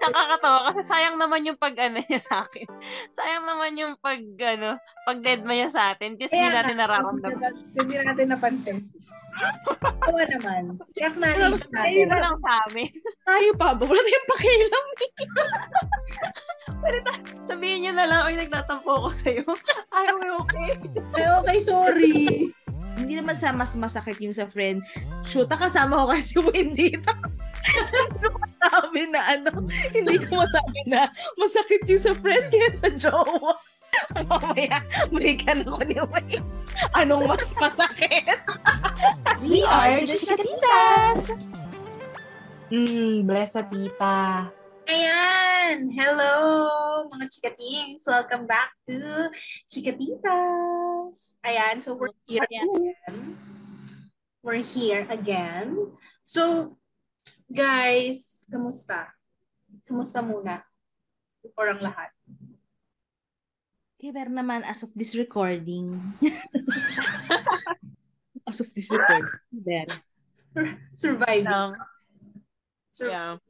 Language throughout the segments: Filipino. Nakakatawa kasi sayang naman yung pag-ano niya sa akin. Sayang naman yung pag-deadma niya sa atin kasi hindi natin nararamdaman. Hindi natin napansin. Oo naman. I-acknowledge natin. Tayo lang sa amin. Tayo pa ba? Wala tayong pakialam. Pero sabihin niyo na lang, oy, nagtatampo ko sa'yo. I'm okay. I'm okay, sorry. Hindi naman sa mas masakit yung sa friend. Shoot, kasama ko kasi hindi dito. Hindi ko masabi na masakit yung sa friend kaya sa jowa. Mamaya, breakan ako ni Wayne. Anong mas masakit? We are the Chikatitas! Bless sa tita. Ayan! Hello, mga Chikatings! Welcome back to Chikatitas! Ayan, so we're here again. So, guys, kamusta? Kamusta muna? Before ang lahat. Kiber naman, as of this recording. As of this recording. Surviving. Yeah.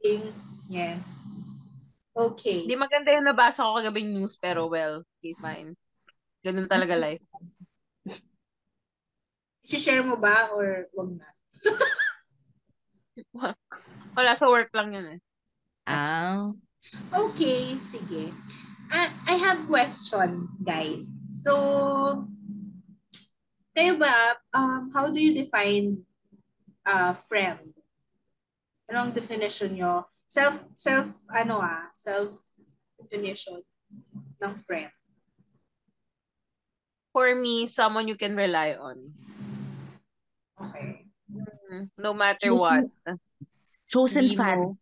Yes. Okay. Di maganda yung nabasa ko kagabing news, pero well, okay, fine. Ganun talaga life. I-share mo ba or wag na? Wala, sa work lang yun eh. Okay, sige. I have question, guys. So, kayo ba, how do you define friend? Anong definition nyo? Self-definition ng friend. For me, someone you can rely on. Okay. No matter what. Chosen fan.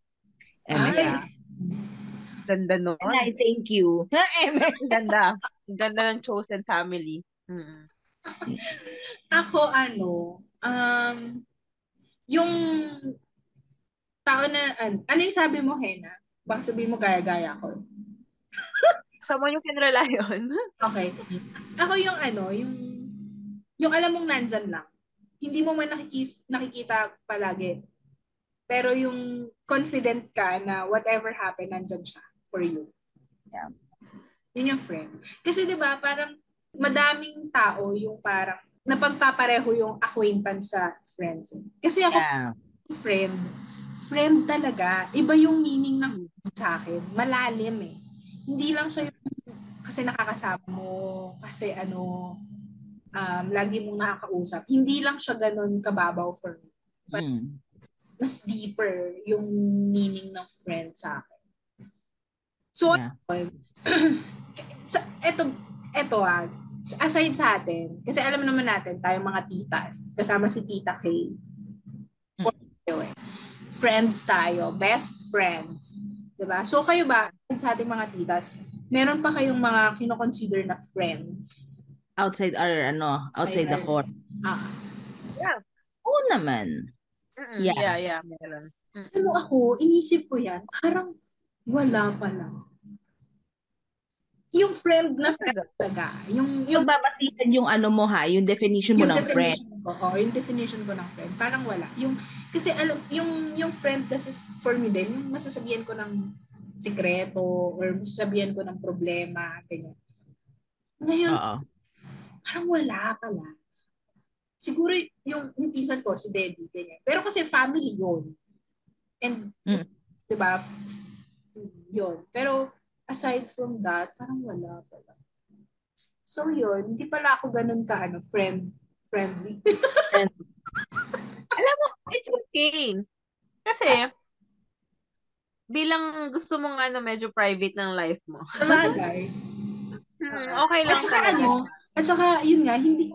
Yeah. Ganda no. And I thank you. Ganda. Ganda ng chosen family. Mm. Ako yung tao na ano yung sabi mo, Hena? Baka sabi mo gaya-gaya ako. Someone you can rely on. Okay. Ako yung yung alam mong nandyan lang. Hindi mo man nakikita palagi. Pero yung confident ka na whatever happen, nandyan siya for you. Yeah. Yun yung friend. Kasi diba, parang madaming tao yung parang napagpapareho yung acquaintance sa friends. Kasi ako, friend talaga. Iba yung meaning ng sa akin. Malalim eh. Hindi lang siya yung kasi nakakasama mo, kasi lagi mong nakakausap. Hindi lang siya ganun kababaw for me. But, mas deeper yung meaning ng friend sa akin. So, ito, aside sa atin, kasi alam naman natin, tayong mga titas, kasama si Tita Kay. Friends tayo, best friends. Diba? So, kayo ba, sa ating mga titas, meron pa kayong mga kinoconsider na friends? Outside the court. Yeah. Oo naman. Yeah. Meron. Ako, inisip ko yan, parang wala pala. Yung friend na friend talaga. Yung babasihan yung mo ha, yung definition mo ng friend. Yung definition ko ng friend. Parang wala. Kasi alam, yung friend kasi for me din, yung masasabihan ko ng sikreto or masasabihan ko ng problema. Ganyan. Ngayon, parang wala pala. Siguro yung pinsan ko, si Debbie, ganyan. Pero kasi family yun. And, diba, yun. Pero, aside from that, parang wala pala. So yun, hindi pala ako ganun ka, friendly. Alam mo, it's okay. Kasi, bilang gusto mong medyo private ng life mo. Sabagay. Okay lang sa kanya. At saka, yun nga, hindi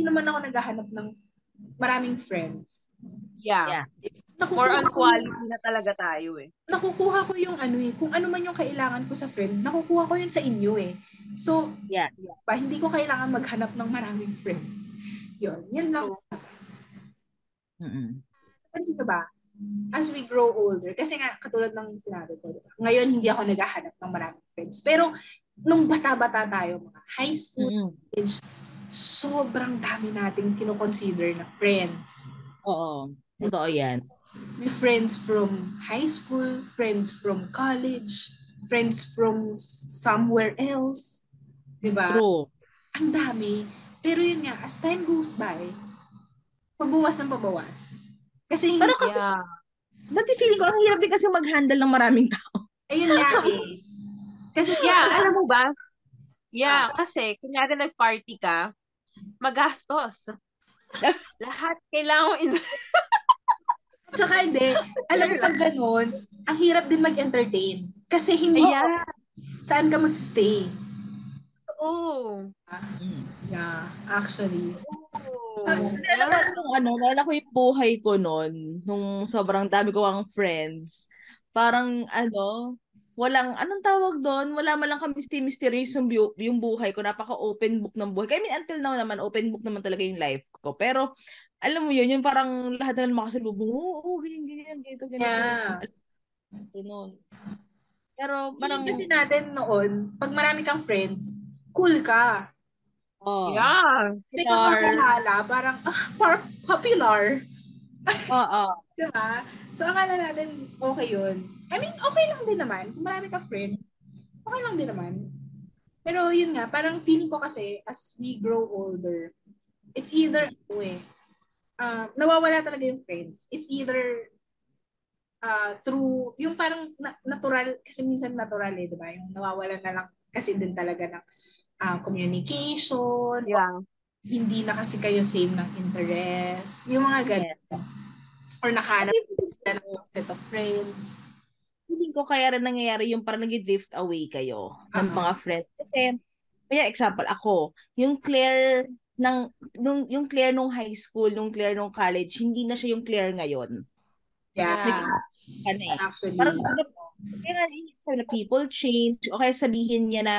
naman ako naghahanap ng maraming friends. Yeah. More on quality na talaga tayo eh. Nakukuha ko yung kung ano man yung kailangan ko sa friend, nakukuha ko yun sa inyo eh. So, hindi ko kailangan maghanap ng maraming friends. Yun lang. Pansin ko ba, as we grow older, kasi nga, katulad ng sinabi ko, ngayon hindi ako naghahanap ng maraming friends. Pero, nung bata-bata tayo, mga high school age, sobrang dami nating kinoconsider na friends. Oo. Totoo yan. May friends from high school, friends from college, friends from somewhere else. Diba? True. Ang dami. Pero yun nga, as time goes by, pabawas ang pabawas. Kasi pero kasi, yeah. Ba't feeling ko, ang hirap din kasi mag-handle ng maraming tao. Ayun nga eh. Kasi, yeah, alam mo ba? Yeah, kasi, kung natin nag-party ka, magastos. Lahat kailangan mo. Tsaka hindi, alam mo pag ganun, ang hirap din mag-entertain. Kasi hindi, yeah. Saan ka mag-stay? Oo. Yeah, actually. Naalala ko yung buhay ko noon, nung sobrang dami ko ang friends. Parang ano, walang, anong tawag doon? Wala man lang kami mysterious yung buhay ko. Napaka-open book ng buhay. I mean, until now naman, open book naman talaga yung life ko. Pero, alam mo yun, yung parang lahat na lang makasalubong, oo, ganyan. Yeah. Ganun. Pero, parang... Kasi natin noon, pag marami kang friends, cool ka. Oh. Yeah. Because mahalala, parang, popular. Oo. Diba? So, akala natin, okay yun. I mean, okay lang din naman. Kung marami ka friend, okay lang din naman. Pero yun nga, parang feeling ko kasi, as we grow older, it's either, nawawala talaga yung friends. It's either through, yung parang natural, kasi minsan natural eh, diba? Yung nawawala na lang kasi din talaga ng communication, yeah. Hindi na kasi kayo same ng interest, yung mga ganyan. Yeah. Or nakahanap ng set of friends. Hindi ko kaya rin nangyayari yung parang nag-drift away kayo ng mga friends. Kasi, kaya example, ako, yung Claire ng, yung Claire nung high school, yung Claire nung college, hindi na siya yung Claire ngayon. Yeah. Actually. Parang sabi na people change, o kaya sabihin niya na,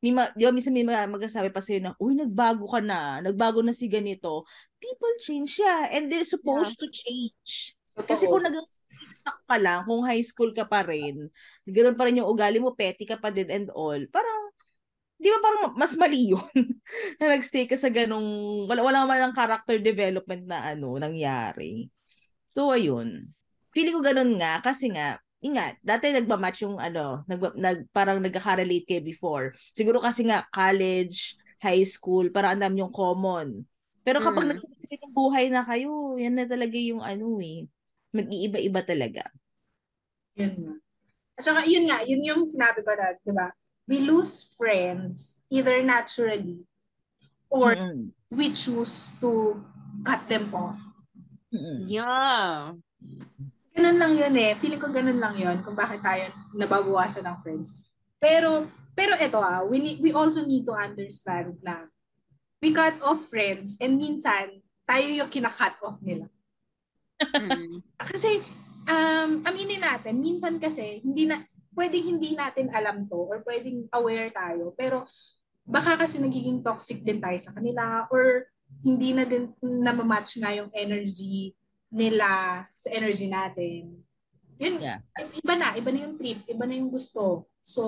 di ba minsan may mag-asabi pa sa'yo na, uy, nagbago na si ganito. People change siya, and they're supposed to change. Kasi kung stuck ka lang, kung high school ka pa rin, ganoon pa rin yung ugali mo, petty ka pa din and all, parang, di ba parang mas mali yun na nagstay ka sa ganong, wala man lang character development na nangyari. So, ayun. Feeling ko ganun nga, kasi nga, ingat, dati nagmamatch yung parang nagka-relate kayo before. Siguro kasi nga, college, high school, parang andam yung common. Pero kapag nagsasakit ng buhay na kayo, yan na talaga yung mag-iiba-iba talaga. Yun nga. At saka, yun nga, yun yung sinabi ko na, di ba? We lose friends either naturally or we choose to cut them off. Yeah. Ganun lang yun eh. Feeling ko ganun lang yun kung bakit tayo nababawasan ng friends. Pero eto we also need to understand na we cut off friends and minsan, tayo yung kina-cut off nila. Kasi, aminin natin, minsan kasi, pwedeng hindi natin alam to or pwedeng aware tayo, pero baka kasi nagiging toxic din tayo sa kanila or hindi na din namamatch na yung energy nila sa energy natin. Yun, yeah. Iba na yung trip, iba na yung gusto. So,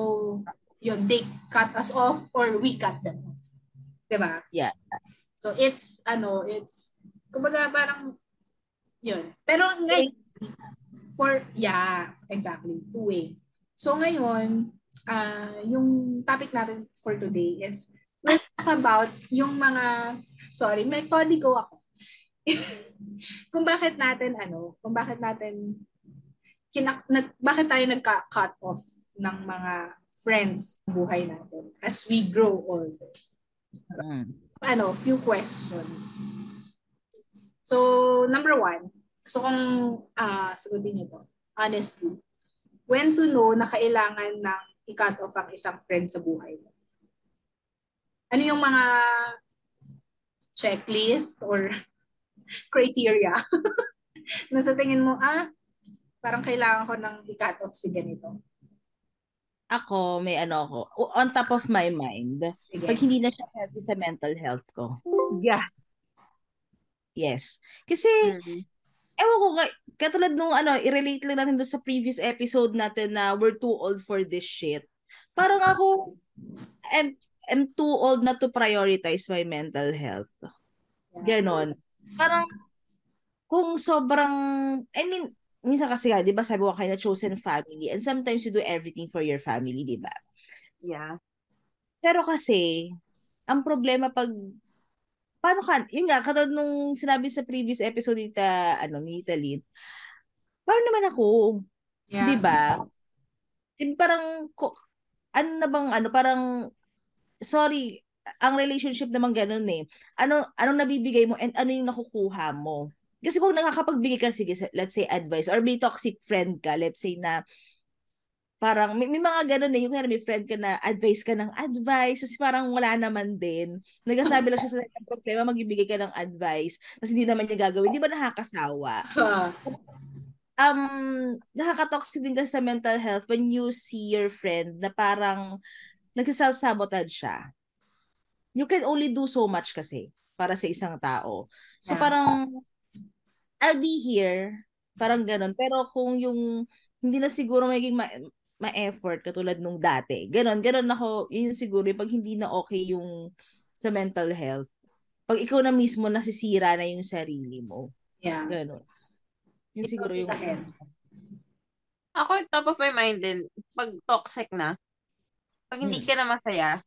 yun, they cut us off or we cut them off. Diba? Yeah. So, it's, kumbaga parang, yun. Pero ngayon, exactly. Two-way. So ngayon, yung topic natin for today is we'll talk about yung mga, sorry, may kodigo ako. Bakit tayo nagka-cut off ng mga friends sa buhay natin as we grow older. Few questions. So, number one, gusto kong sagutin niyo to. Honestly, when to know na kailangan ng i-cut off ang isang friend sa buhay mo? Ano yung mga checklist or criteria na sa tingin mo, parang kailangan ko ng i-cut off si ganito? Ako, may ako. On top of my mind, pag hindi na siya healthy sa mental health ko. Yeah. Yes. Kasi, ewan ko, katulad nung i-relate lang natin doon sa previous episode natin na we're too old for this shit. Parang ako, I'm too old na to prioritize my mental health. Ganon. Parang, kung sobrang, I mean, minsan kasi nga, di ba, sabi ko kayo na chosen family, and sometimes you do everything for your family, di ba? Yeah. Pero kasi, ang problema pag, paano ka, yun nga, katulad nung sinabi sa previous episode nita, ni Talid, paano naman ako? Yeah. Di ba? Parang, parang, sorry, ang relationship naman ganun eh. Anong nabibigay mo and ano yung nakukuha mo? Kasi kung nakakapagbigay ka, sige, let's say advice, or may toxic friend ka, let's say na, parang, may mga ganun eh, yung kaya may friend ka na advice ka ng advice, kasi parang wala naman din. Nagsasabi lang siya sa problema, magbibigay ka ng advice, kasi hindi naman niya gagawin. Di ba nakakasawa? Nakaka-toxic din kasi sa mental health when you see your friend na parang nagsiself-sabotage siya. You can only do so much kasi para sa isang tao. So parang, I'll be here, parang ganun. Pero kung yung hindi na siguro magiging ma-effort katulad nung dati. Ganon ako, yun siguro pag hindi na okay yung sa mental health. Pag ikaw na mismo nasisira na yung sarili mo. Yeah. Ganon. Yun ito siguro yung... Ako, top of my mind din, pag toxic na, pag hindi ka na masaya,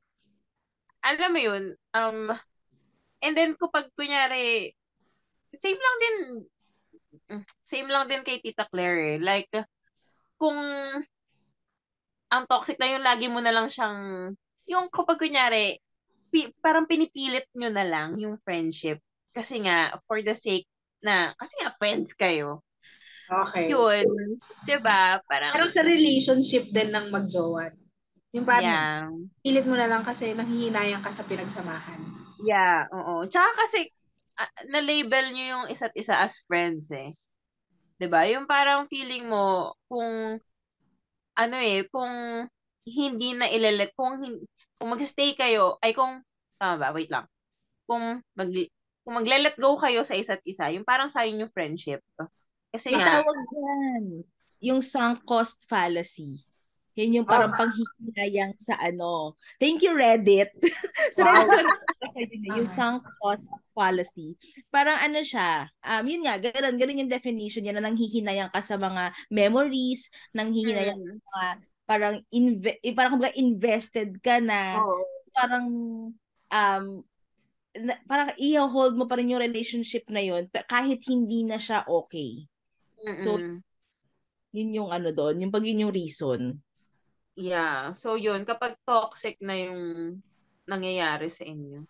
alam mo yun, and then kapag kunyari, same lang din kay Tita Claire eh. Like, kung ang toxic na yun, lagi mo na lang siyang, yung kapag kunyari, parang pinipilit nyo na lang yung friendship. Kasi nga, for the sake na, kasi nga friends kayo. Okay. Yun. Diba? Parang sa relationship din ng mag-jowa. Yung parang, pilit mo na lang kasi nanghihinayang ka sa pinagsamahan. Yeah, oo. Tsaka kasi, na-label nyo yung isa't isa as friends eh. Diba? Yung parang feeling mo kung kung hindi na ilalit, kung mag-stay kayo, kung mag-let go kayo sa isa't isa, yung parang sayang yung friendship. Kasi nga, matawag yan. Yung sunk cost fallacy. Yan yung parang panghihinayang sa ano. Thank you, Reddit. So, wow. Yung sunk cost fallacy. Parang ano siya, yun nga, ganun yung definition niya na nanghihinayang ka sa mga memories, nanghihinayang ka sa mga, parang invested ka na, parang, parang i-hold mo pa rin yung relationship na yun, kahit hindi na siya okay. So, yun yung doon, yung pag yun yung reason. Yeah, so yun, kapag toxic na yung nangyayari sa inyo,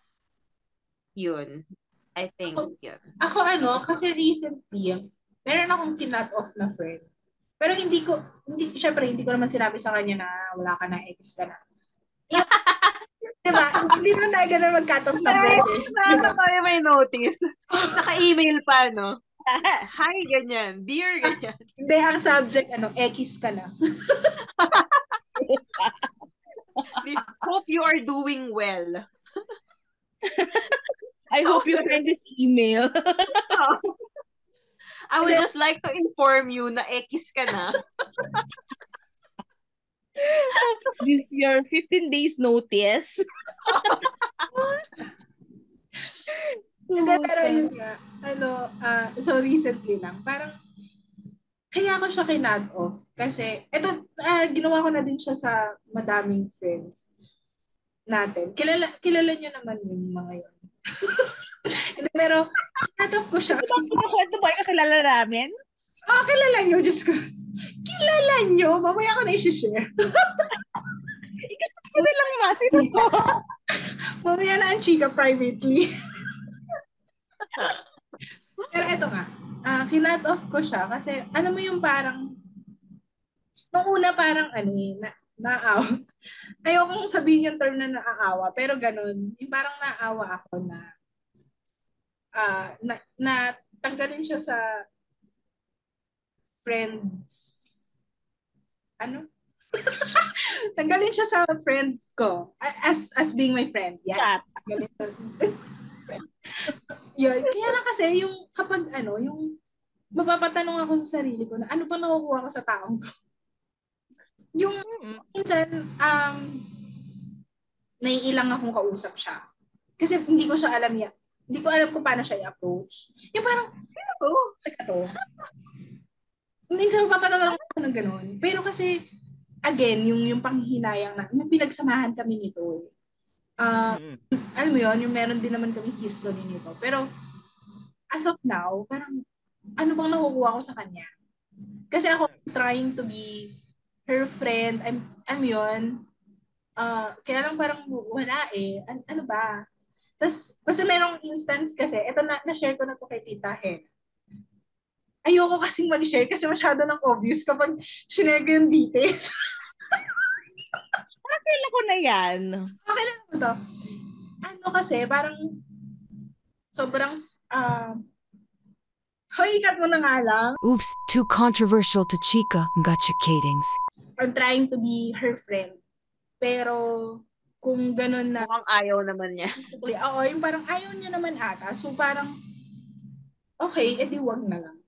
yun. I think, yun. Ako, kasi recently, meron akong kinut-off na friend. Pero hindi ko naman sinabi sa kanya na wala ka na, ex ka na. Diba? Hindi naman tayo ganun mag-cut-off na friend. Diba? Tayo may notice. Naka-email pa, no? Hi, ganyan. Dear, ganyan. Hindi, ang subject, ex ka na. Hope you are doing well. I hope you send this email. I would just like to inform you na ekis ka na. This is your 15 days notice. Pero yun nga, so recently lang, parang kaya ako siya kinut-off. Kasi, ginawa ko na din siya sa madaming friends natin. Kilala niyo naman yung mga yun. Pero, kinut-off ko siya. Ito ba yung kilala namin? Oo, kilala niyo, Diyos ko. Kilala niyo? Mamaya ko na i-share. Ikaw lang masin ito. Mamaya na ang chika privately. Pero eto nga. Kinut-off ko siya kasi alam mo yung parang nung una parang naaawa. Ayokong sabihin yung term na naaawa pero ganun. Yung parang naaawa ako na na tanggalin siya sa friends. Tanggalin siya sa friends ko as being my friend. Yeah. Yun. Kaya na kasi yung kapag yung mapapatanong ako sa sarili ko na ano ba nakukuha ko sa taong ko? Yung minsan, naiilang akong kausap siya. Kasi hindi ko siya alam yan. Hindi ko alam kung paano siya i-approach. Yung parang, Minsan mapapatanong ko ng gano'n. Pero kasi, again, yung panghinayang na, yung pinagsamahan kami nito. Alam mo yun, yung meron din naman kami history nito. Pero, as of now, parang, ano bang nakukuha ko sa kanya? Kasi ako, trying to be her friend, alam yun, kaya lang parang wala eh. Ano ba? Tapos, kasi merong instance kasi, eto na-share ko na to kay Tita Hen. Ayoko kasing mag-share kasi masyado ng obvious kapag sinare ko yung details. Nakilala ko na yan. Nakilala ko to. Ano kasi, parang sobrang, ikat mo na nga lang. Oops, too controversial to chika. Gotcha, Katings. I'm trying to be her friend. Pero, kung ganun na. Mukhang ayaw naman niya. Oo, yung parang ayaw niya naman ata. So, parang, okay, edi wag na lang.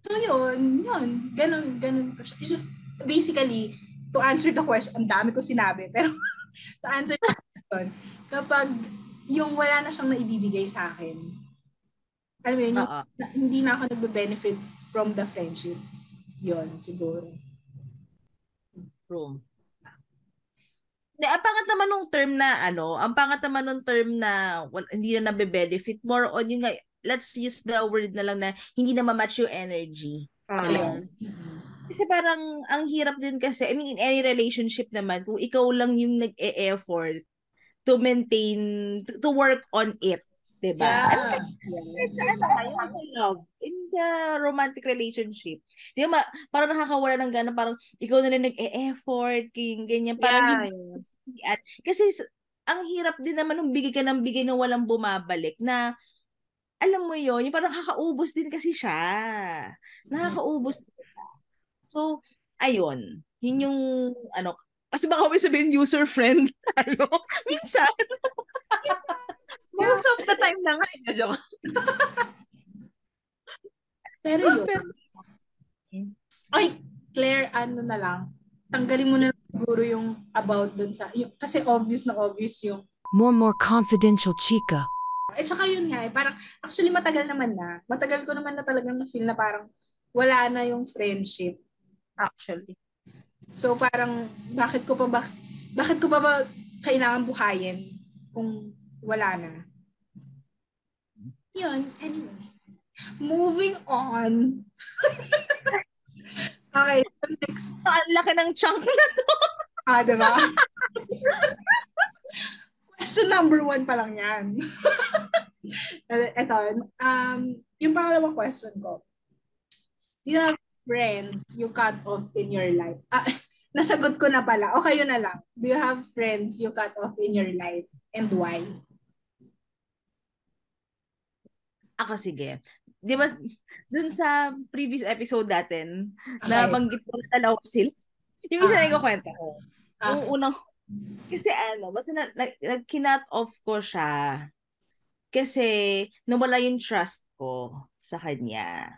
So yun, ganun ko siya. So, basically, to answer the question, ang dami ko sinabi, pero to answer the question, kapag yung wala na siyang naibibigay sa akin, alam mo yun, hindi na ako nagbe-benefit from the friendship. Yun, siguro. Ang pangat naman nung term na, ang pangat naman nung term na well, hindi na nabe-benefit, more on yun nga, let's use the word na lang na hindi na ma-match yung energy. Kasi parang ang hirap din kasi, I mean in any relationship naman, kung ikaw lang yung nag-e-effort to maintain, to work on it. Diba? Yeah. It's love. It's a romantic relationship. Di ba, parang nakakawala ng gana, parang ikaw na lang nag-e-effort, ganyan, parang yun. Kasi ang hirap din naman nung bigay ka ng bigay na walang bumabalik na alam mo yun, yung parang nakakaubos din kasi siya. Nakakaubos din. So, ayun. Yun yung, kasi baka may sabihin user friend, minsan. Most of the time na nga. Pero yun. Ay, Claire, na lang. Tanggalin mo na siguro yung about dun sa, kasi obvious na obvious yung. More confidential chika. At saka yun nga parang actually matagal ko naman na talagang na-feel na parang wala na yung friendship actually. So parang bakit ko pa ba kailangan buhayin kung wala na? Yun, anyway. Moving on. Okay, so next. Ang laki ng chunk na to. Diba? Question number 1 pa lang yan. Eto, yung pangalawang question ko. Do you have friends you cut off in your life? Nasagot ko na pala. O kayo na lang. Do you have friends you cut off in your life? And why? Ako sige. Di ba, dun sa previous episode natin, nabanggit ko na dalawa sila. Yung isa na yung kwenta ko. Yung unang... Kasi basta nag-kinut off ko siya kasi nawala yung trust ko sa kanya.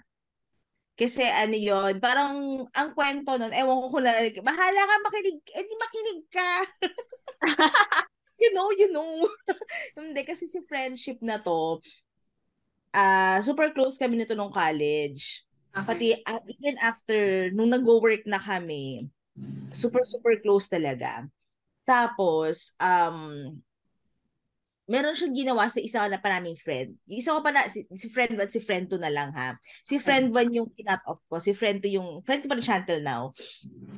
Kasi yun, parang ang kwento nun, ewan ko kung bahala ka makinig, di makinig ka. you know. Hindi, kasi si friendship na to, super close kami nito nung college. Pati even after, nung nag-work na kami, super close talaga. Tapos, meron siyang ginawa sa isa na pa naming friend. Isa ko pa na, si friend 1 at si friend 2 na lang ha. Si friend 1 yung kinut off ko. Si friend 2 yung, friend ko pa rin siya until now.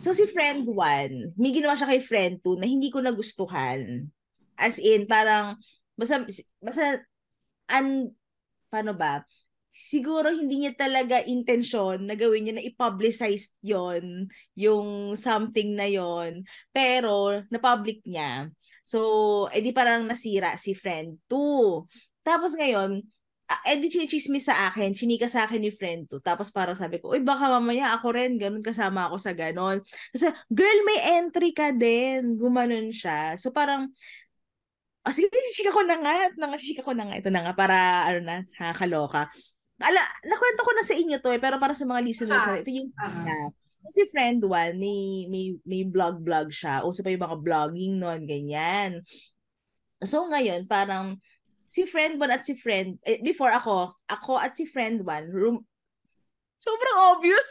So si friend 1, may ginawa siya kay friend 2 na hindi ko nagustuhan. As in, parang, paano ba? Siguro hindi niya talaga intensyon na gawin niya na i-publicize yon yung something na yon, pero na-public niya. So, edi parang nasira si friend 2. Tapos ngayon, edi chismis sa akin, chinika sa akin ni friend 2. Tapos parang sabi ko, uy baka mamaya ako rin, ganun kasama ako sa ganun. Kasi, girl may entry ka din, gumanon siya. So parang, sige, chika ko na nga. Ito na nga, para kaloka. Nakwento ko na sa inyo to pero para sa mga listeners na ito yung si friend 1 may blog siya, uso pa yung mga blogging noon ganyan. So ngayon parang si friend 1 at si friend before ako at si friend 1 room Sobrang obvious.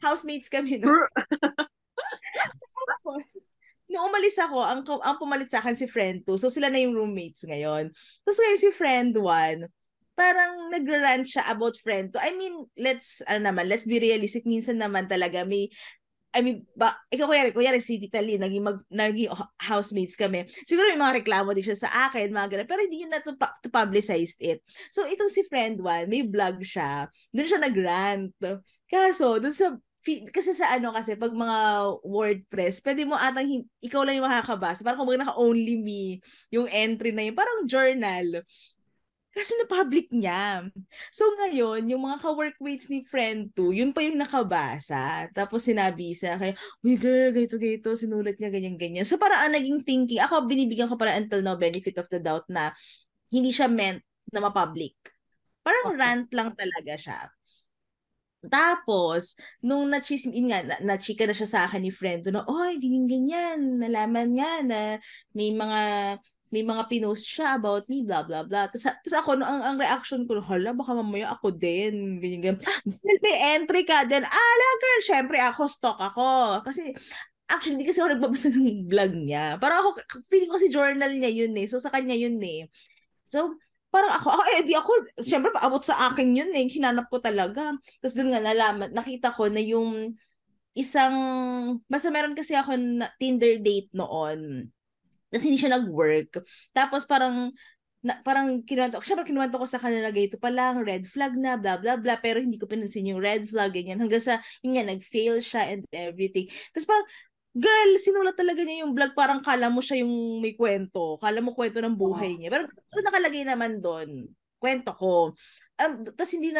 Housemates kami. No? Nung umalis ako, ang pumalit sa akin si friend 2. So sila na yung roommates ngayon. Tapos ngayon si friend 1, parang nag-rant siya about friend 2. I mean, let's be realistic. Minsan naman talaga ikaw kuya si Tita Lee, naging housemates kami. Siguro may mga reklamo din siya sa akin, mga ganun. Pero hindi niya to publicize it. So itong si friend 1, may vlog siya. Doon siya nag-rant. Kaso, kasi pag mga WordPress, pwede mo atang ikaw lang yung makakabasa. Parang kung naka-only me yung entry na yun. Parang journal. Kasi na-public niya. So ngayon, yung mga ka-workmates ni friend 2, yun pa yung nakabasa. Tapos sinabi sa akin, uy girl, gayto-gayto, sinulat niya, ganyan-ganyan. So parang ang naging thinking, ako binibigyan ko parang until now benefit of the doubt na hindi siya meant na ma-public. Parang rant lang talaga siya. Tapos, nung na-chika na siya sa akin ni friend, na, oy, ganyan-ganyan, nalaman nga na may mga pinost siya about me, blah, blah, blah. Tapos ako, ang reaction ko, hala, baka mamaya ako din, ganyan-ganyan. May entry ka din, ala, girl, syempre ako, stock ako. Kasi, actually, hindi kasi ako nagbabasa ng vlog niya. Parang ako, feeling ko si journal niya yun eh. So, sa kanya yun eh. So, parang ako, syempre, about sa akin yun eh, hinanap ko talaga. Tapos doon nga, nakita ko na yung basta meron kasi ako na Tinder date noon. Tapos hindi siya nag-work. Tapos parang kinuwento ko sa kanila, gayto pa lang, red flag na, blah, blah, blah. Pero hindi ko pinansin yung red flag, ganyan. Hanggang sa, yun nga, nag-fail siya and everything. Tapos parang, girl, sinulat talaga niya yung vlog, parang kala mo siya yung may kwento. Kala mo kwento ng buhay niya. Pero nakalagay naman doon, kwento ko. Tapos hindi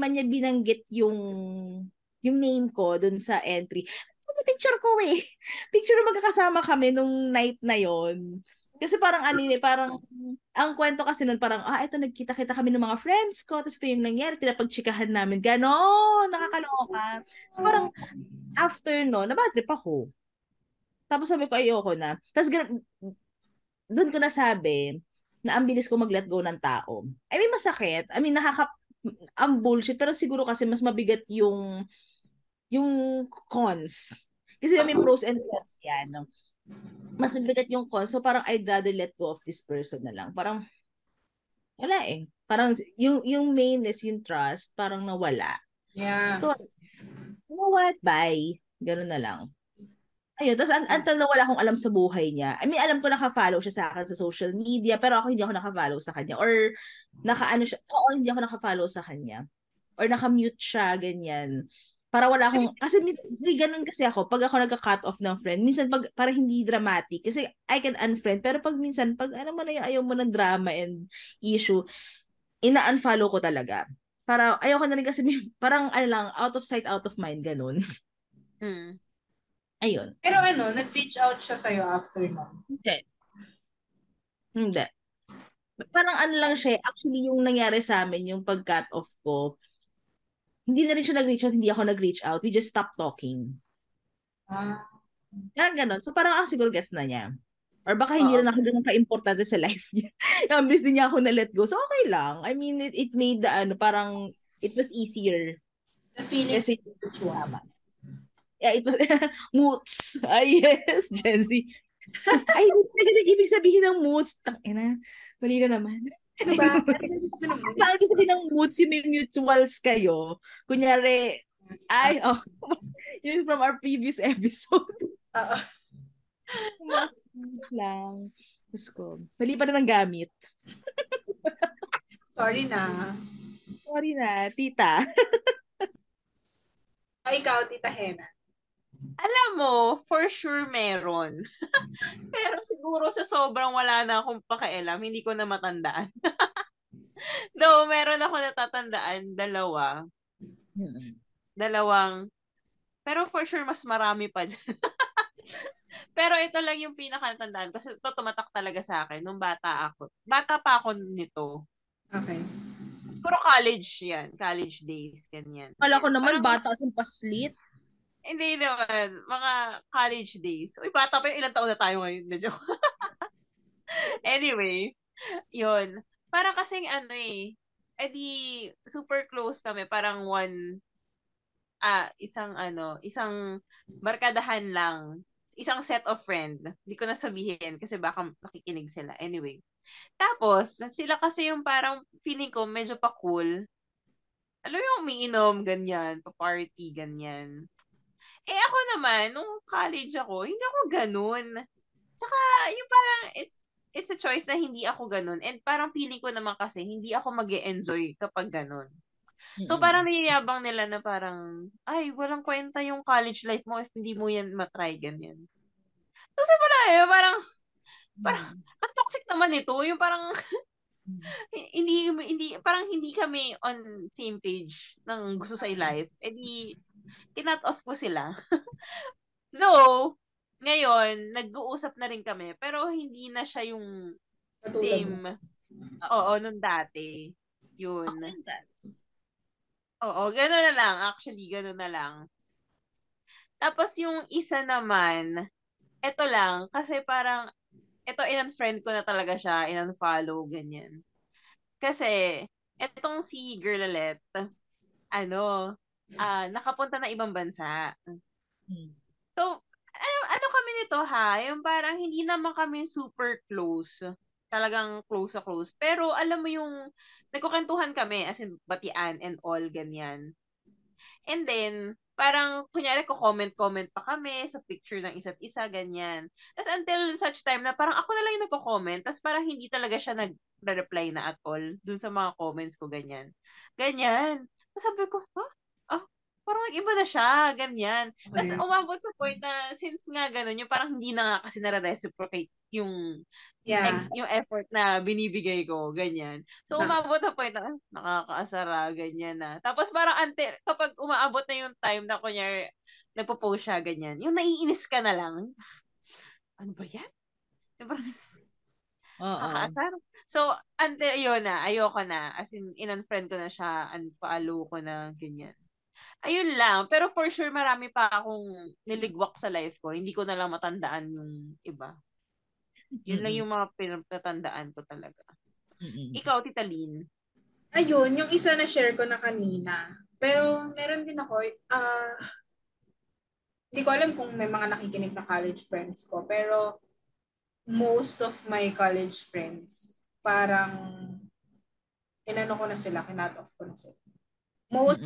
man niya binanggit yung name ko doon sa entry. Picture ko eh. Picture na magkakasama kami nung night na yon. Kasi parang parang ang kwento kasi nun parang, ito nagkita-kita kami ng mga friends ko, tapos ito yung nangyari, tinapagchikahan namin. Ganon, nakakaloka. So parang after no, nabatrip ako. Tapos sabi ko, ayoko na. Tapos doon ko nasabi na ang bilis ko mag-let go ng tao. I mean, masakit. I mean, ang bullshit. Pero siguro kasi mas mabigat yung cons. Kasi may pros and cons yan. Mas mabigat yung cons. So parang I'd rather let go of this person na lang. Parang, wala eh. Parang yung mainness, yung trust, parang nawala. Yeah. So, you know what? Bye. Ganun na lang. Ayun, tapos until na wala akong alam sa buhay niya. I mean, alam ko nakafollow siya sa akin sa social media, pero ako hindi ako nakafollow sa kanya. Or, hindi ako nakafollow sa kanya. Or nakamute siya, ganyan. Para wala akong, kasi ganun kasi ako, pag ako nagka-cut off ng friend, minsan para hindi dramatic, kasi I can unfriend, pero pag alam mo na yung ayaw mo ng drama and issue, ina-unfollow ko talaga. Para, ayaw ko na rin kasi, parang out of sight, out of mind, ganun. Mm. Ayun. Pero nag-reach out siya sa'yo after nun? Hindi. Parang lang siya, actually yung nangyari sa amin, yung pag-cut off ko, hindi na rin siya nag-reach out, hindi ako nag-reach out. We just stopped talking. Parang ganun. So parang siguro gets na niya. Or baka hindi rin ako ganun ka-importante sa life niya. Yung ambilis din niya ako na-let go. So okay lang. I mean, it made the parang it was easier. The feeling. Kasi chuhama. Yeah, it was moots. Yes, Gen Z. Ay, hindi talaga na ibig sabihin ng moots. Tangina. Mali na naman. Ano ba? Paano sabi ng moods yung may mutuals kayo? Kunyari, yun from our previous episode. Oo. Mas lang. Mas ko. Mali pa na ng gamit. Sorry na, tita. Ikaw, Tita Hena. Alam mo, for sure meron. Pero siguro sa sobrang wala na akong pakialam, hindi ko na matandaan. Though, meron ako natatandaan, dalawa. Pero for sure, mas marami pa dyan. Pero ito lang yung pinakatandaan. Kasi ito tumatak talaga sa akin nung bata ako. Bata pa ako nito. Okay. Puro college yan. College days. Ganyan. Kala ko naman, bata sa paslit. Hindi naman. Mga college days. Uy, bata pa yung ilang taon na tayo ngayon. Na-joke. Anyway, yun. Para kasing edi super close kami, parang isang barkadahan lang, isang set of friend. Hindi ko na sabihin kasi baka nakikinig sila. Anyway. Tapos, sila kasi yung parang feeling ko medyo pa-cool. Alam mo yung umiinom, ganyan, pa-party, ganyan. Eh ako naman, nung college ako, hindi ako ganun. Tsaka, yung parang, it's a choice na hindi ako ganun. And parang feeling ko naman kasi, hindi ako mag-e-enjoy kapag ganun. So, parang niyayabang nila na parang, ay, walang kwenta yung college life mo if hindi mo yan matry, ganyan. So, wala eh, parang, ang toxic naman ito. Yung parang, hindi kami on same page ng gusto sa life. Eh di, kinat off ko sila. So, ngayon, nag-uusap na rin kami, pero hindi na siya yung same, oo, nung dati. Yun. Oo, gano'n na lang. Actually, gano'n na lang. Tapos yung isa naman, eto lang, kasi parang, eto in-unfriend ko na talaga siya, in-unfollow, ganyan. Kasi, etong si Girlalet, nakapunta na ibang bansa. So, ano kami nito ha? Yung parang hindi naman kami super close. Talagang close na close. Pero alam mo yung nagkukantuhan kami, as in batian and all, ganyan. And then, parang kunyari ko comment pa kami sa picture ng isa't isa, ganyan. Tapos until such time na parang ako na lang yung nagko-comment, tapos parang hindi talaga siya nag-reply na at all dun sa mga comments ko, ganyan. Ganyan. Tapos sabi ko, parang nag-iba na siya, ganyan. Tapos umabot sa point na since nga ganun, yung parang hindi na nga kasi nare-reciprocate yung yung effort na binibigay ko, ganyan. So umabot sa point na nakakaasara, ganyan na. Tapos parang until, kapag umaabot na yung time na kunyari nagpo-post siya, ganyan, yung naiinis ka na lang. Ano ba yan? Yung parang nakakaasara. So, until yun na, ayoko na. As in, in-unfriend ko na siya, unfollow ko na, ganyan. Ayun lang. Pero for sure, marami pa akong niligwak sa life ko. Hindi ko na lang matandaan yung iba. Yun lang yung mga pinatandaan ko talaga. Ikaw, Tita Lynn. Ayun, yung isa na share ko na kanina. Pero meron din ako, hindi ko alam kung may mga nakikinig na college friends ko. Pero most of my college friends, parang ko na sila, kinat off ko na sila. Most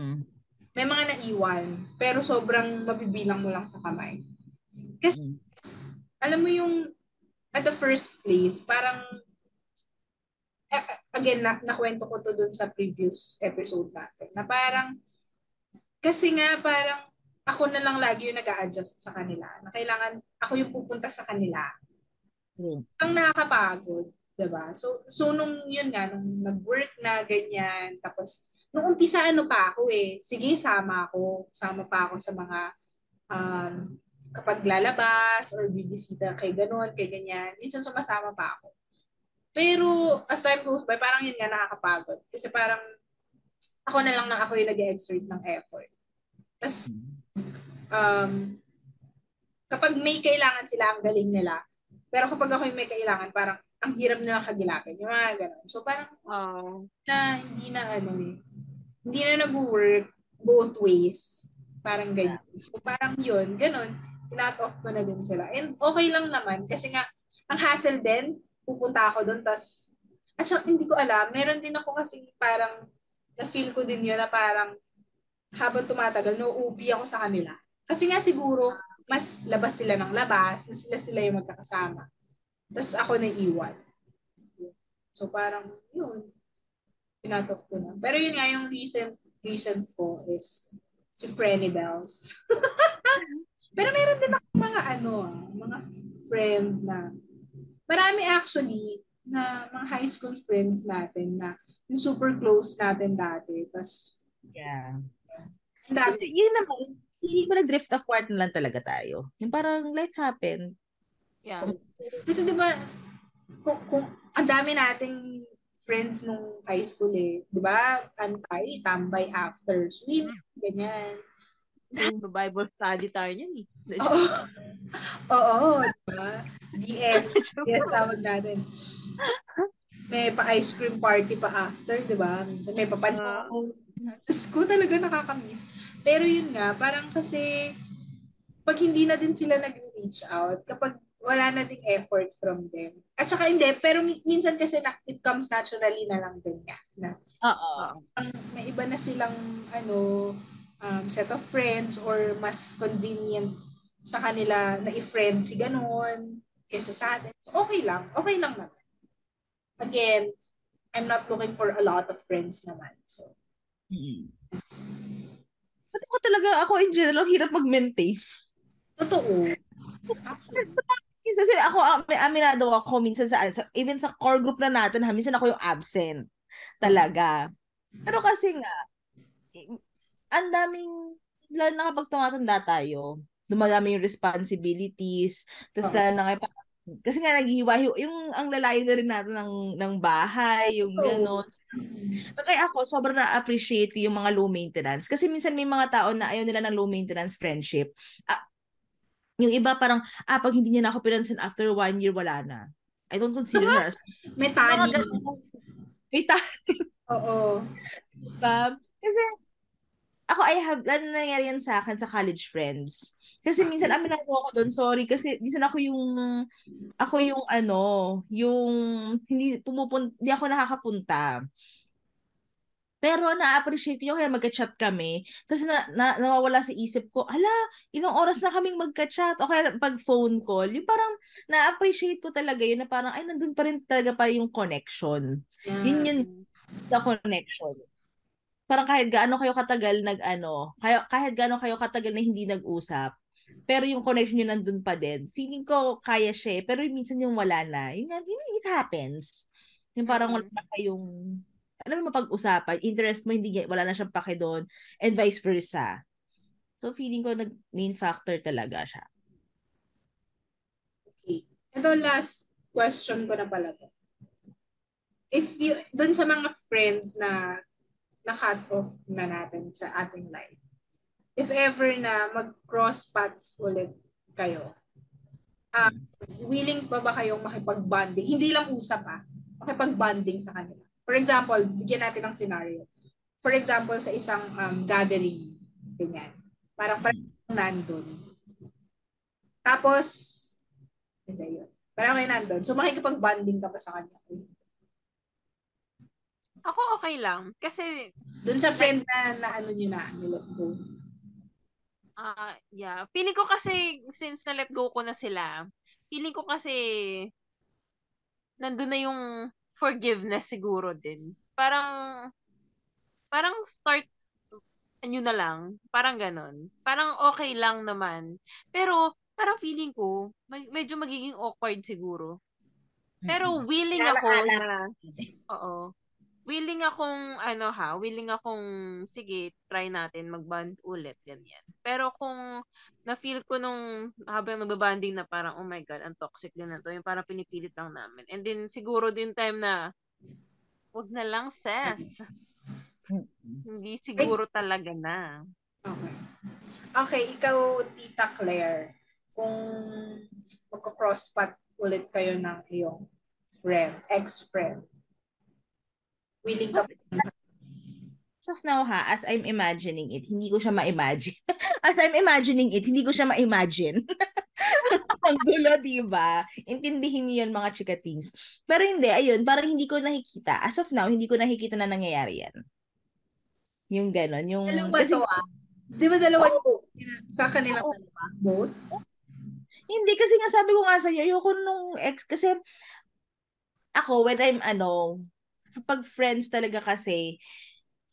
may mga naiwan, pero sobrang mabibilang mo lang sa kamay. Kasi, alam mo yung, at the first place, parang, again, nakwento ko to dun sa previous episode natin, na parang, kasi nga, parang, ako na lang lagi yung nag-a-adjust sa kanila, na kailangan, ako yung pupunta sa kanila. Ang nakakapagod, diba? So, nung yun nga, nung nag-work na, ganyan, tapos, noong umpisa pa ako eh. Sige, sama ako. Sama pa ako sa mga kapag lalabas or bibisita kay ganun, kay ganyan. Minsan sumasama pa ako. Pero as time goes by, parang yun nga nakakapagod. Kasi parang ako na lang ako yung nag-exert ng effort. Tapos kapag may kailangan sila, ang galing nila. Pero kapag ako yung may kailangan, parang ang hirap na lang kagilapin. Yung mga ganun. So parang na hindi na hindi na nag-work both ways. Parang ganyan. So, parang yun, ganun. Kinat off ko na din sila. And okay lang naman kasi nga, ang hassle din, pupunta ako doon, tas, at sya, hindi ko alam, meron din ako kasi parang, na-feel ko din yun na parang, habang tumatagal, no-ubi ako sa kanila. Kasi nga siguro, mas labas sila ng labas, na sila yung magkakasama. Tas ako naiwan. So parang, yun. Pinatok ko na. Pero yun nga, yung recent ko is si Frenny Bells. Pero meron din ako mga friend na, marami actually, na mga high school friends natin na yung super close natin dati. Tapos, yun naman, hindi ko nag-drift apart na lang talaga tayo. Yung parang life happened. Yeah. Kasi diba, kung ang dami nating friends nung high school eh. Diba? Antay, tambay after swim, ganyan. Bible study tayo niyan eh. Oo, diba? DS tawag natin. may pa-ice cream party pa after, di ba? Minsan may papanong. Diyos ko, talaga nakakamiss. Pero yun nga, parang kasi pag hindi na din sila nag-reach out, kapag wala na ding effort from them. At saka hindi, pero minsan kasi it comes naturally na lang din nga. May iba na silang set of friends or mas convenient sa kanila na i-friend si ganon kaysa sa atin. So, okay lang naman. Again, I'm not looking for a lot of friends naman. So, But ako in general, hirap mag-maintain. Totoo. Kasi ako, aminado ako minsan even sa core group na natin, minsan ako yung absent. Talaga. Pero kasi nga, ang daming, lalo na kapag tumatanda tayo, dumadami yung responsibilities, tapos lalo na kayo, kasi nga naghihiwa yung ang lalayo na rin natin ng bahay, yung gano'n. Kaya ako, sobrang na-appreciate ko yung mga low maintenance. Kasi minsan may mga tao na ayaw nila ng low maintenance friendship. Yung iba parang, pag hindi niya na ako pinansin after 1 year, wala na. I don't consider her. May tani. May tani. Oo. Diba? Kasi, ako, lalo na nangyari yan sa akin sa college friends. Kasi minsan, aminado ako doon, sorry, kasi minsan ako yung hindi ako nakakapunta. Pero na-appreciate ko kaya magka-chat kami. Tapos nawawala sa isip ko, ilang oras na kaming magka-chat. O kaya pag phone call, yung parang na-appreciate ko talaga yun na parang, nandun pa rin talaga pa yung connection. Yeah. Yun the connection. Parang kahit gaano kayo katagal kahit gaano kayo katagal na hindi nag-usap, pero yung connection nyo nandun pa din. Feeling ko kaya siya, pero minsan yung wala na. It happens. Yung parang wala na kayong, mapag-usapan, interest mo, wala na siyang pake doon, and vice versa. So feeling ko main factor talaga siya. Okay. Ito last question ko na pala to. If you, doon sa mga friends na na-cut off na natin sa ating life. If ever na mag-cross paths ulit kayo, willing pa ba kayong makipag-bonding? Hindi lang usap makipag-bonding sa kanila. For example, bigyan natin ng scenario. For example, sa isang gathering, ganyan. Parang nandun. Tapos, hindi yun. Parang may nandun. So makikipag-bonding ka pa sa kanila. Ako okay lang. Kasi dun sa friend na-let go. Yeah. Feeling ko kasi, since na-let go ko na sila, feeling ko kasi nandun na yung forgiveness siguro din. Parang start nyo na lang. Parang ganun. Parang okay lang naman. Pero parang feeling ko, medyo magiging awkward siguro. Pero willing ako oo. Willing akong, sige, try natin mag-bond ulit, ganyan. Pero kung na-feel ko nung habang nagbabanding na parang, oh my God, ang toxic din na to, yung parang pinipilit lang namin. And then, siguro din time na, wag na lang, sis. Hindi siguro talaga na. Okay. Okay, ikaw, Tita Claire, kung magka-crosspath ulit kayo ng iyong ex-friend, willing ka pa. As of now as I'm imagining it, hindi ko siya ma-imagine. Ang gulo, diba? Intindihin niyo yun, mga chikatings. Pero hindi, ayun, parang hindi ko nakikita. As of now, hindi ko nakikita na nangyayari yan. Yung gano'n. Yung, dalawa kasi, to Di ba dalawa sa kanila dalawa? Both? Hindi, kasi nga sabi ko nga sa inyo, ayoko nung ex, kasi ako, when I'm pag friends talaga kasi,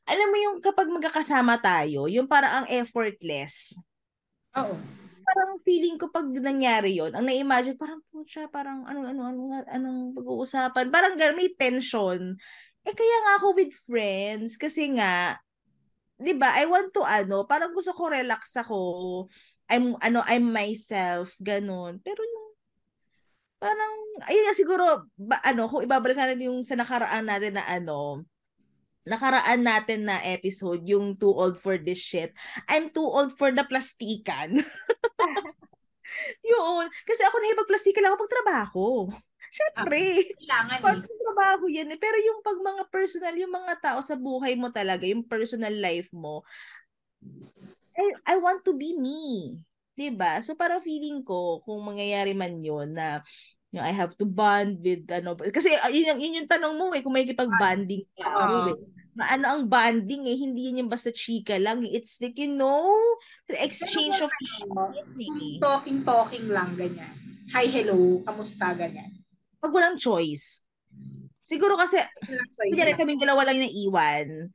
alam mo yung kapag magkakasama tayo, yung parang ang effortless. Oo. Parang feeling ko pag nangyari yon, ang na-imagine, parang pucha, parang anong pag-uusapan. Parang may tension. Kaya nga ako with friends, kasi nga, di ba, I want to parang gusto ko relax ako. I'm myself, ganun. Pero yung parang, ayun nga siguro, kung ibabalik natin yung sa nakaraan natin na episode, yung too old for this shit. I'm too old for the plastikan. Yun. Kasi ako nahipag-plastikan lang ako pag trabaho. Siyempre. Kailangan. Pag trabaho yan eh. Pero yung pag mga personal, yung mga tao sa buhay mo talaga, yung personal life mo, I want to be me. Diba? So parang feeling ko, kung mangyayari man yun na yung I have to bond with ano. Kasi yun yung tanong mo eh, kung may kipag-bonding ka. Ano ang bonding eh, hindi yun yung basta chika lang. It's like, you know, the exchange of talking lang, ganyan. Hi, hello, kamusta, ganyan. Pag walang choice. Siguro kasi, kunyari kaming dalawa lang naiwan.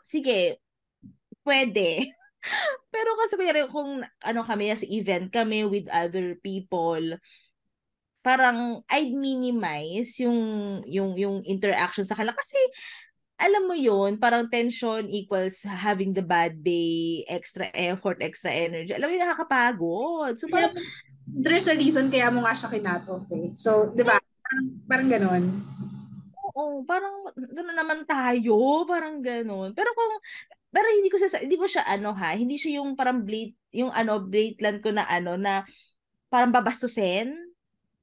Sige, pwede. Pero kasi kunyari kung ano kami, sa event kami with other people, parang I'd minimize yung interaction sa kanila kasi alam mo yun, parang tension equals having the bad day, extra effort, extra energy. Alam mo yung nakakapagod. So parang, there's a reason kaya mo nga siya kinato. Okay? So, di ba? Parang ganun. Oo, parang doon naman tayo. Parang ganun. Pero hindi ko siya hindi siya yung parang blatant ko na na parang babastusin.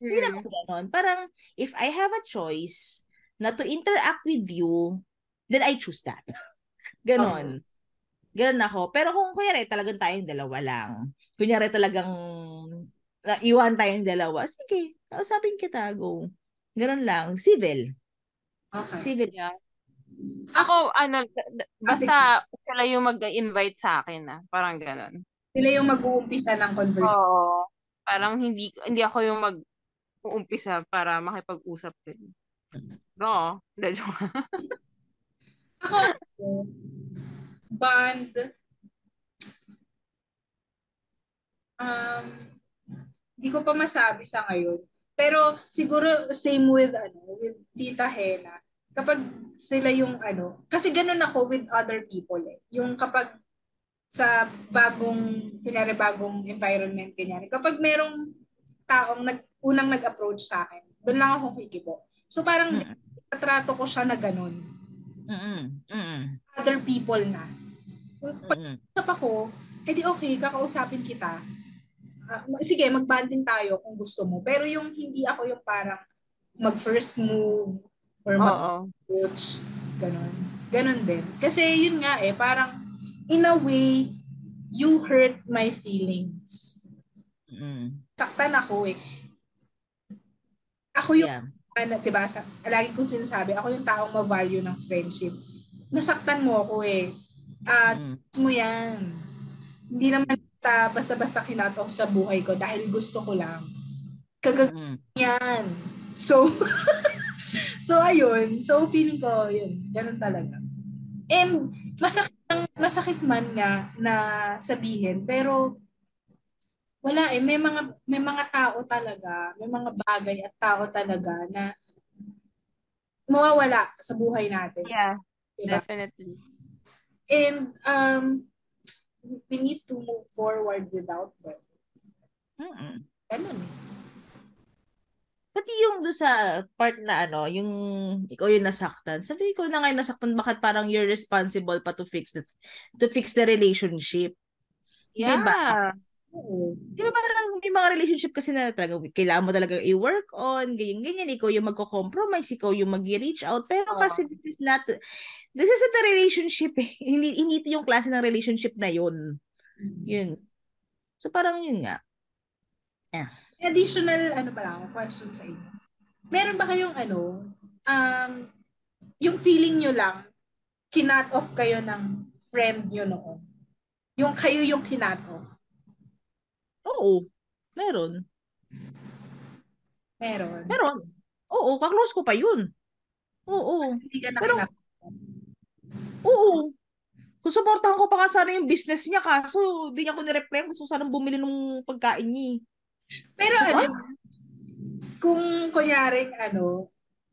Hindi naman ganun. Parang, if I have a choice na to interact with you, then I choose that. Ganon. Ganon ako. Pero kung kunyari, talagang tayong dalawa lang. Kunyari talagang iwan tayong dalawa. Sige, kausapin kita. Go. Ganon lang. Civil. Okay. Civil. Yeah. Ako, basta sila yung mag-invite sa akin. Parang ganon. Sila yung mag-uumpisa ng conversation. Oo. Parang hindi ako yung mag-uumpisa para makipag-usap din. No, hindi ko. Ako, bond. Hindi ko pa masabi sa ngayon. Pero siguro same with with Tita Hena. Kapag sila yung kasi ganun ako with other people eh. Yung kapag sa bagong environment ganyan. Kapag merong taong unang nag-approach sa akin, doon lang ako kikibo. So parang trato ko siya na ganun. Other people na. Pag-usap ako, edi okay, kakausapin kita. Sige, mag-banding tayo kung gusto mo. Pero yung hindi ako yung parang mag-first move or mag-approach. Ganun. Ganun din. Kasi yun nga eh, parang in a way, you hurt my feelings. Saktan ako eh. Ako yung... Yeah. Diba, lagi kong sinasabi, ako yung taong ma-value ng friendship. Nasaktan mo ako eh. Gusto mo yan. Hindi naman basta-basta kinatof sa buhay ko dahil gusto ko lang. Kagagawin yan. So, so ayun. So, feeling ko, yun. Ganun talaga. And, masakit man nga na sabihin, pero wala eh, may mga tao talaga, may mga bagay at tao talaga na mawawala sa buhay natin. Yeah, diba? Definitely. And we need to move forward without them. Ganun. Pati yung do sa part na yung ikaw yung nasaktan. Sabi ko na nga nasaktan, bakit parang you're responsible pa to fix the relationship. Yeah. Diba? Diba parang may mga relationship kasi na talaga kailangan mo talaga i-work on, ganyan, ikaw yung magko-compromise, ikaw yung mag-reach out, pero kasi this isn't a relationship eh. Hindi ito yung klase ng relationship na yun. Yun. So parang yun nga. Yeah. Additional, question sa inyo. Meron ba kayong yung feeling nyo lang, kinat off kayo ng friend nyo noon? Yung kayo yung kinat off? Oo. Meron. Oo, kaklose ko pa yun. Oo. Pero, oo. Kusuportahan ko pa kasi yung business niya kaso di niya ko ni-reply. Gusto ko sanang bumili ng pagkain niya. Pero kung kunyaring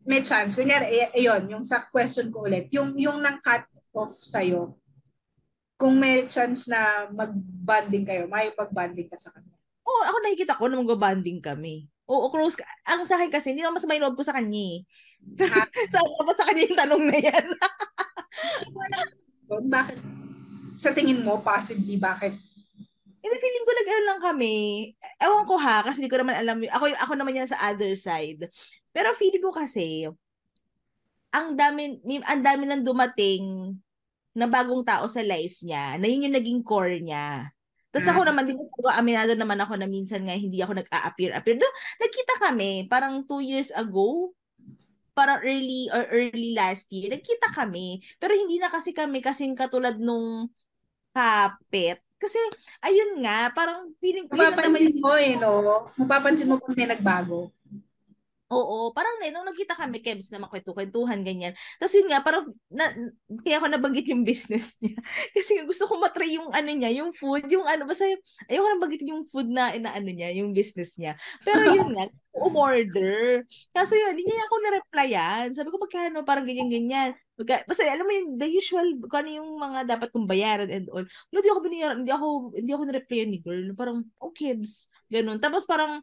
may chance. Kunyari, ayun, yung sa question ko ulit. Yung nang cut off sa'yo. Kung may chance na mag-bonding kayo, may pag-bonding ka sa kanya. Oo, ako nakikita ko na mag-bonding kami. Oo, close. Ang sa akin kasi, hindi naman mas may loob ko sa kanya. Sa kanya yung tanong na yan. Bakit? Sa tingin mo, possibly, bakit? Hindi, feeling ko nag-ano lang kami. Ewan ko ha, kasi hindi ko naman alam. Ako naman yan sa other side. Pero feeling ko kasi, ang dami lang dumating na bagong tao sa life niya, na yun yung naging core niya. Tapos ako naman, din ko aminado naman ako na minsan nga hindi ako nag-a-appear. Doon, nagkita kami, parang 2 years ago, parang early last year, nagkita kami. Pero hindi na kasi kami kasing katulad nung kapit. Kasi, ayun nga, parang feeling ko Mapapansin mo kung may nagbago. Oo, parang nung nagkita kami, Kebs, na makwento-kwentuhan, ganyan. Tapos yun nga, parang, kaya ako nabanggit yung business niya. Kasi gusto ko matry yung ano niya, yung food, yung ano, basta ayoko nabanggit yung food na inaano niya, yung business niya. Pero yun nga, umorder. Kaso yun, hindi niya ako na-replyan. Sabi ko, magkano, parang ganyan-ganyan. Basta alam mo yung the usual, kung ano yung mga dapat kong bayaran and all. No, di ako binayaran, hindi ako na-replyan ni girl. Parang, oh, Kebs, ganun. Tapos parang,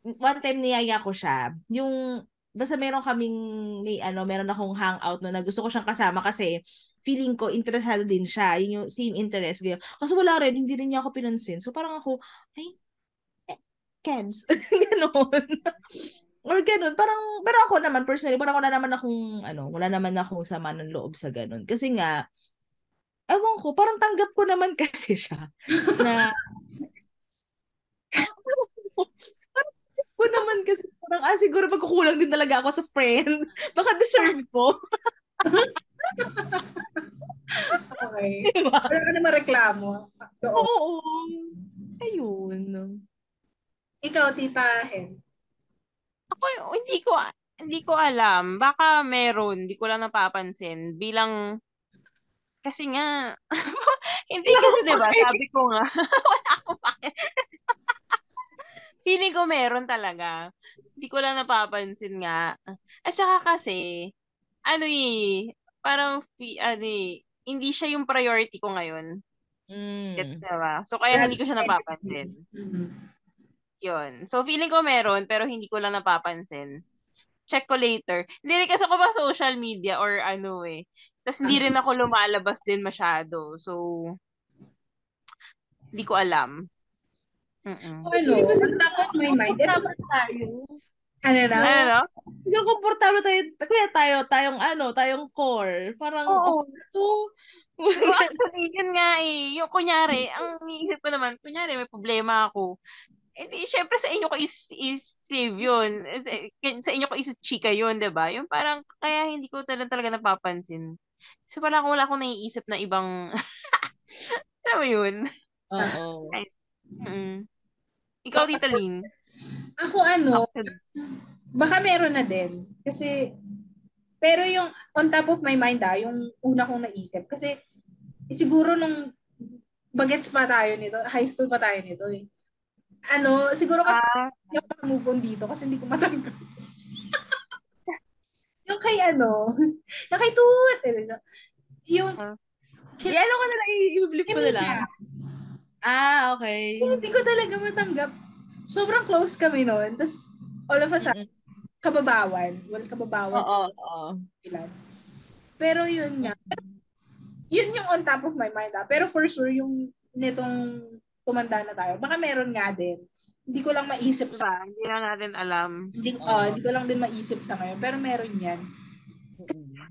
one time niyaya ko siya. Yung basta meron akong hangout na gusto ko siyang kasama kasi feeling ko interesado din siya. Yun yung same interest. Ganyan. Kasi wala rin, hindi rin niya ako pinansin. So parang ako, Kebs. Ganun. Or ganun. Parang, pero ako naman personally, parang wala naman akong sama ng loob sa ganun. Kasi nga, ewan ko, parang tanggap ko naman kasi siya. Na, ko naman kasi parang siguro pagkukulang din talaga ako sa friend. Baka deserve ko. Okay. Diba? Wala ka na mareklamo. Oo. Ayun. Ikaw, Tita Hen. Ako, hindi ko alam. Baka meron. Hindi ko lang napapansin. Bilang, kasi nga, hindi kasi diba, sabi ko nga, wala ko pa. Feeling ko meron talaga. Hindi ko lang napapansin nga. At saka kasi, hindi siya yung priority ko ngayon. Diba? So, kaya hindi ko siya napapansin. Yun. So, feeling ko meron, pero hindi ko lang napapansin. Check ko later. Hindi rin kasi ako ba social media or Tapos, hindi rin ako lumalabas din masyado. So, hindi ko alam. Komportable tayo. Kuya tayong core. Parang yun nga eh. Yung kunyari, ang iniisip ko naman, kunyari may problema ako. Eh di, syempre sa inyo ko is-save yun. Sa inyo ko is-chika yun, diba? Yung parang, kaya hindi ko talaga napapansin. So parang wala akong naiisip na ibang alam yun. Oo. Ikaw, Tita Lynn. Ako baka meron na din. Kasi, pero yung on top of my mind yung una kong naisip. Kasi, siguro nung bagets pa tayo nito, high school pa tayo nito eh. Siguro kasi yung move on dito kasi hindi ko matanggap. Yung kay nakitut. Yung, ka na lang, i-blip ko na lang. Okay. So, hindi ko talaga matanggap. Sobrang close kami noon. Tapos, all of a sudden, kababawan. Well, kababawan. Oo. Pero yun nga. Yun yung on top of my mind. Pero for sure, yung nitong tumanda na tayo, baka meron nga din. Hindi ko lang maisip sa... Hindi lang natin alam. Hindi ko lang din maisip sa ngayon. Pero meron yan.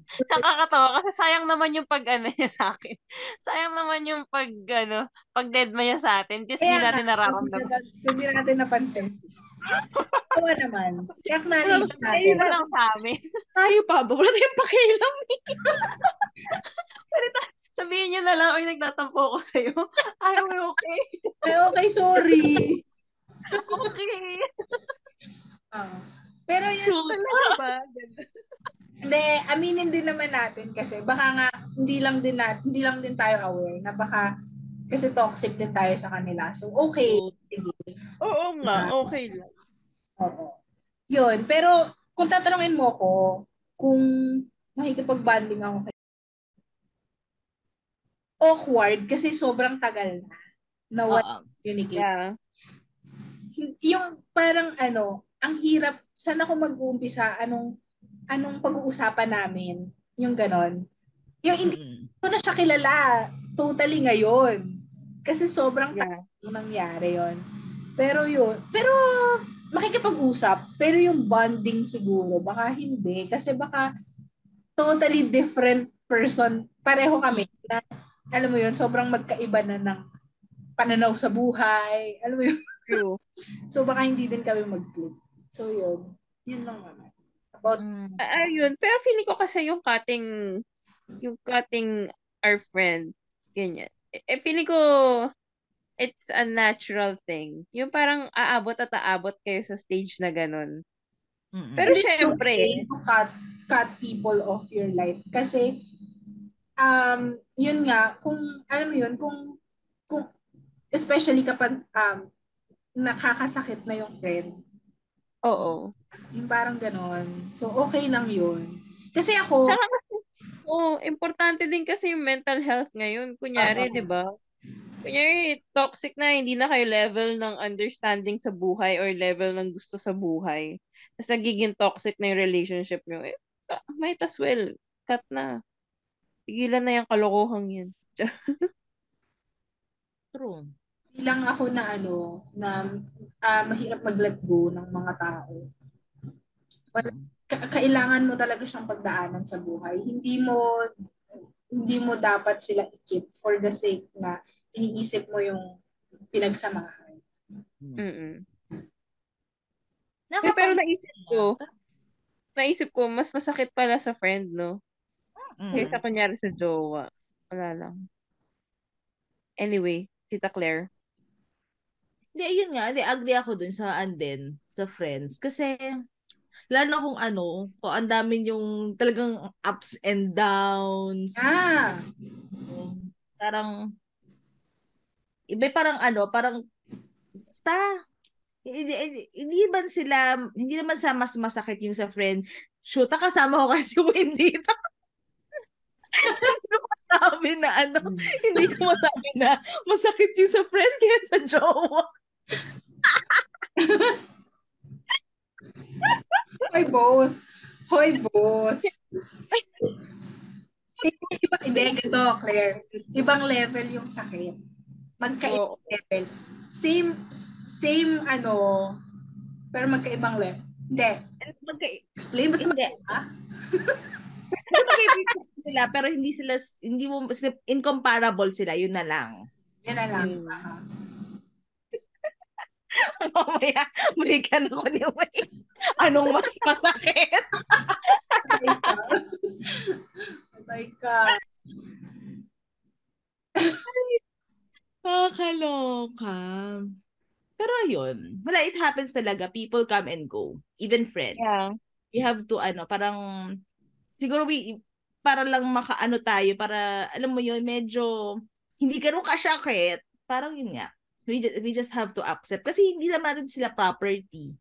Nakakatawa kasi sayang naman yung pag-ano niya sa akin. Sayang naman yung pag-deadma niya sa atin kasi hindi natin nararamdaman. Hindi natin napansin. Tawa naman. Acknowledge natin. Tayo lang sa amin. Tayo pa ba? Wala tayong pakialam. Sabihin niya na lang, oy, nagtatampo ko sa'yo. I'm okay. Ay, okay, sorry. Okay. Pero yun talaga. Hindi, aminin din naman natin kasi baka nga hindi lang din tayo aware na baka kasi toxic din tayo sa kanila. So, okay. Oo nga, okay lang. Oo. Yun, pero kung tatanungin mo ko kung makikipag-bonding ako kayo, awkward kasi sobrang tagal na wala communicate. Yeah. Yung parang ang hirap, saan ako mag-uumpisa, anong pag-uusapan namin, yung ganon. Yung hindi ko na siya kilala totally ngayon. Kasi sobrang yung nangyari yun. Pero makikipag-usap, pero yung bonding siguro, baka hindi. Kasi baka totally different person. Pareho kami na, alam mo yun, sobrang magkaiba na ng pananaw sa buhay. Alam mo yun? So baka hindi din kami mag-click. So yun. Yun lang naman. About... Ayun. Pero feeling ko kasi yung cutting our friend, ganyan. Feeling ko, it's a natural thing. Yung parang aabot at aabot kayo sa stage na ganun. Mm-hmm. Pero syempre, to cut people off your life. Kasi, yun nga, kung, alam mo yun, kung especially kapag nakakasakit na yung friend. Oo. Yung parang ganun. So, okay lang yun. Kasi ako, importante din kasi yung mental health ngayon. Kunyari, di ba? Kunyari, toxic na, hindi na kayo level ng understanding sa buhay or level ng gusto sa buhay. Tapos nagiging toxic na yung relationship nyo. Eh, might as well. Cut na. Tigilan na yung kalokohang yan. True. Bilang ako na mahirap mag-let go ng mga tao. Kailangan mo talaga siyang pagdaanan sa buhay. Hindi mo dapat sila i-keep for the sake na iniisip mo yung pinagsamahan. Mm-mm. Pero naisip ko, mas masakit pala sa friend, no? Kaysa kunyari sa jowa. Wala lang. Anyway, Tita Claire. Hindi, yun nga. Agree ako dun sa Anden, sa friends. Kasi... Lalo kung ang daming yung talagang ups and downs. Ah! Parang, parang, basta, hindi naman sa mas masakit yung sa friend. Shoot, kasama ko kasi win dito. Hindi ko masabi na masakit yung sa friend kaya sa jowa. Hoy both. Ganito, Claire. Ibang level yung sakit. Magkaibang level. Same pero magkaibang level. Hindi. Explain basta magkaiba. Magkaiba sila pero hindi mo incomparable sila, yun na lang. Yun na lang. Mamaya, balikan ako ni Wayne. Anong mas masakit? Oh my God. Kaloka. Pero yun, wala, it happens talaga. People come and go. Even friends. Yeah. You have to, siguro para lang makaano tayo, para, alam mo yun, medyo, hindi ganun kasakit. Parang yun nga. We just have to accept. Kasi hindi naman sila property.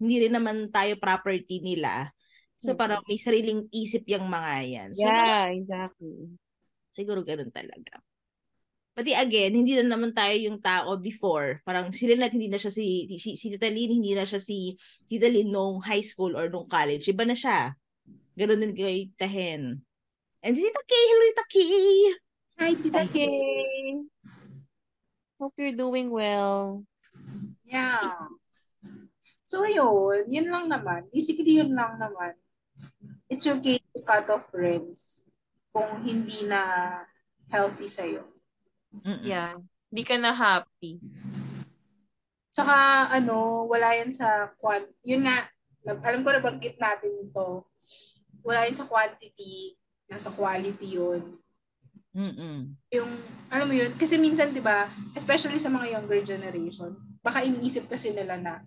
Hindi rin naman tayo property nila. So, parang may sariling isip yung mga yan. So, exactly. Siguro ganun talaga. Pati again, hindi na naman tayo yung tao before. Parang sila na hindi na siya si Tita Lynn, hindi na siya si Tita Lynn nung high school or nung college. Iba na siya. Ganun din kay Tahen. And si Tita Kay! Hello, Tita Kay! Hi, Tita Kay! Hope you're doing well. Yeah. So, yun. Yun lang naman. Basically, yun lang naman. It's okay to cut off friends kung hindi na healthy sa'yo. Yeah. Hindi ka na happy. Tsaka, wala yan sa quantity. Yun nga, alam ko nabanggit natin ito. Wala yan sa quantity. Nasa quality yun. Mm-mm. Yung, alam mo yun, kasi minsan, di ba, especially sa mga younger generation, baka iniisip kasi nila na,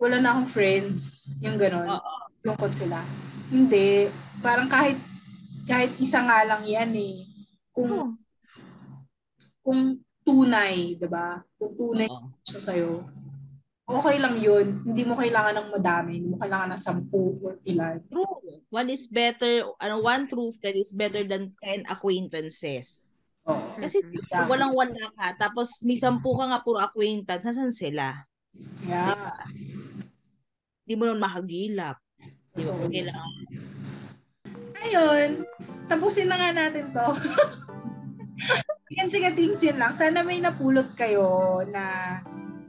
wala na akong friends, yung ganun, lungkot sila. Hindi, parang kahit isa nga lang yan eh, kung tunay, di ba, kung tunay siya sa'yo, okay lang yun, hindi mo kailangan ng madami, hindi mo kailangan ng 10 or ilan. True. One is better, one true friend is better than 10 acquaintances. Oh, kasi walang wala ka, tapos may 10 ka nga puro acquaintance, saan sila? Yeah. Hindi mo nun makagilap. Hindi mo makagilap. Ayun, tapusin na nga natin to. Yan, chikatings, yun lang. Sana may napulot kayo na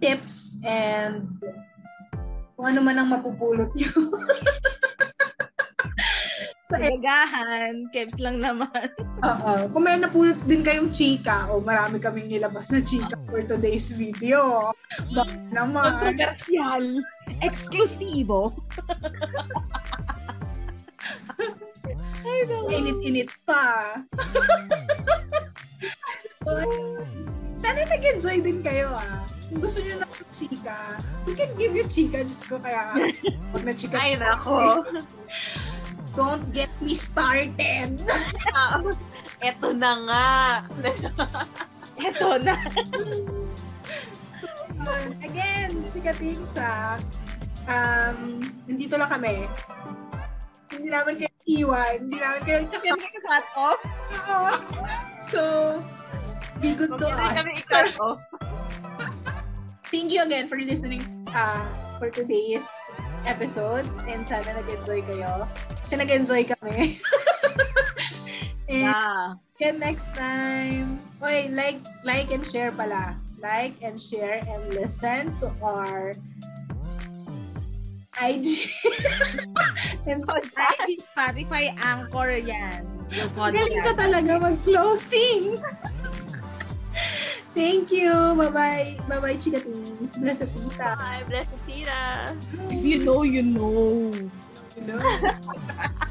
tips and kung ano man ang mapupulot nyo. Nagahan, Kebs lang naman. Oo. Kung may napulot din kayong chika, o marami kaming nilabas na chika for today's video. Baka naman. Kontrobersyal. Eksklusibo. Init-init pa. Sana nag-enjoy din kayo ah. Kung gusto nyo na chika, we can give you chika. Diyos ko, kaya pag na-chika. Ay, nako. Don't get me started. Eto na nga. Eto na. Again, chikatings ah. Nandito lang kami. Hindi naman kayo iwan. Hindi naman kayo cut off. Oo. So, be good to us. Thank you again for listening for today's episode. And sana nag-enjoy kayo. Kasi nag-enjoy kami. And yeah. Again, next time. Oy, like and share pala. Like and share and listen to our IG. And IG, Spotify, Anchor, yan. Galing ka talaga mag-closing. Thank you. Bye-bye. Bye-bye, chikatings. Blessed tita. Bye, blessed tita. If you know, you know. You know.